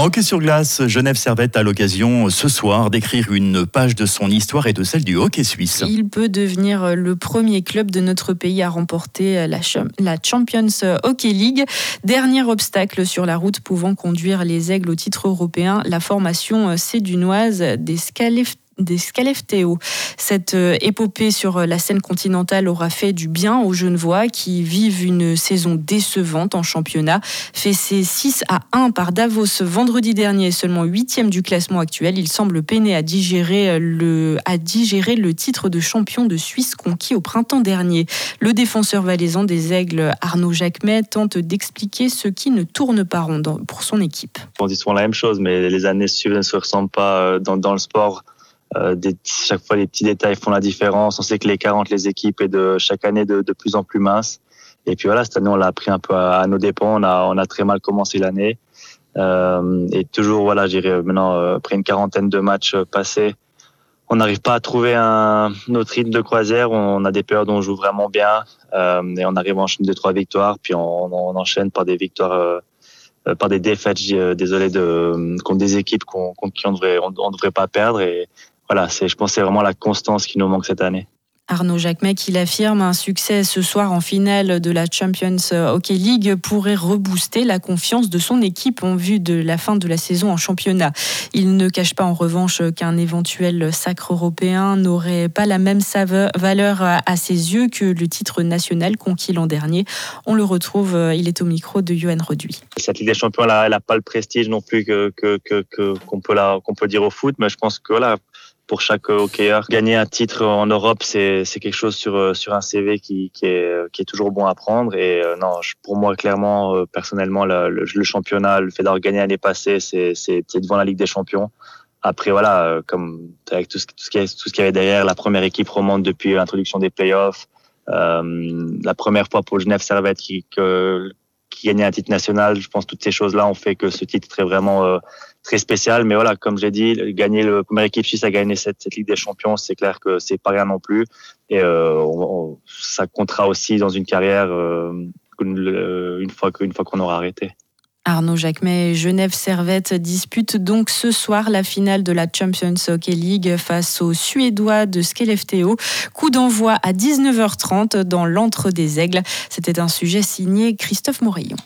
En hockey sur glace, Genève Servette a l'occasion ce soir d'écrire une page de son histoire et de celle du hockey suisse. Il peut devenir le premier club de notre pays à remporter la Champions Hockey League. Dernier obstacle sur la route pouvant conduire les Aigles au titre européen, la formation sédunoise des Skellefteå. Cette épopée sur la scène continentale aura fait du bien aux Genevois qui vivent une saison décevante en championnat. Fessés 6-1 par Davos vendredi dernier, seulement 8e du classement actuel, il semble peiner à digérer le titre de champion de Suisse conquis au printemps dernier. Le défenseur valaisan des Aigles, Arnaud Jacquemet, tente d'expliquer ce qui ne tourne pas rond pour son équipe. On dit souvent la même chose, mais les années suivantes ne se ressemblent pas dans le sport. Chaque fois les petits détails font la différence. On sait que l'écart entre les équipes est chaque année de plus en plus mince, et puis voilà, cette année on l'a pris un peu à nos dépens. On a très mal commencé l'année, et toujours voilà, maintenant après une quarantaine de matchs passés, on n'arrive pas à trouver notre rythme de croisière. On a des périodes où on joue vraiment bien, et on arrive à enchaîner 2-3 victoires, puis on enchaîne par des victoires par des défaites contre des équipes contre qui on devrait pas perdre, et voilà, je pense que c'est vraiment la constance qui nous manque cette année. Arnaud Jacquemet, il affirme un succès ce soir en finale de la Champions Hockey League pourrait rebooster la confiance de son équipe en vue de la fin de la saison en championnat. Il ne cache pas en revanche qu'un éventuel sacre européen n'aurait pas la même valeur à ses yeux que le titre national conquis l'an dernier. On le retrouve, il est au micro de Yoann Roduit. Cette Ligue des Champions, elle n'a pas le prestige non plus qu'on peut dire au foot, mais je pense que là, pour chaque hockeyeur, gagner un titre en Europe, c'est quelque chose sur un CV qui est toujours bon à prendre. Et non, pour moi, clairement, personnellement, le championnat, le fait d'avoir gagné l'année passée, c'est devant la Ligue des Champions. Après, voilà, comme avec tout ce qu'il y avait derrière, la première équipe remonte depuis l'introduction des playoffs. La première fois pour Genève Servette qui gagnait un titre national, je pense que toutes ces choses-là ont fait que ce titre est vraiment très spécial. Mais voilà, comme j'ai dit, gagner la première équipe suisse à gagner cette Ligue des Champions, c'est clair que c'est pas rien non plus. Et ça comptera aussi dans une carrière une fois qu'on aura arrêté. Arnaud Jacquemet et Genève Servette disputent donc ce soir la finale de la Champions Hockey League face aux Suédois de Skellefteå. Coup d'envoi à 19h30 dans l'antre des Aigles. C'était un sujet signé Christophe Morillon.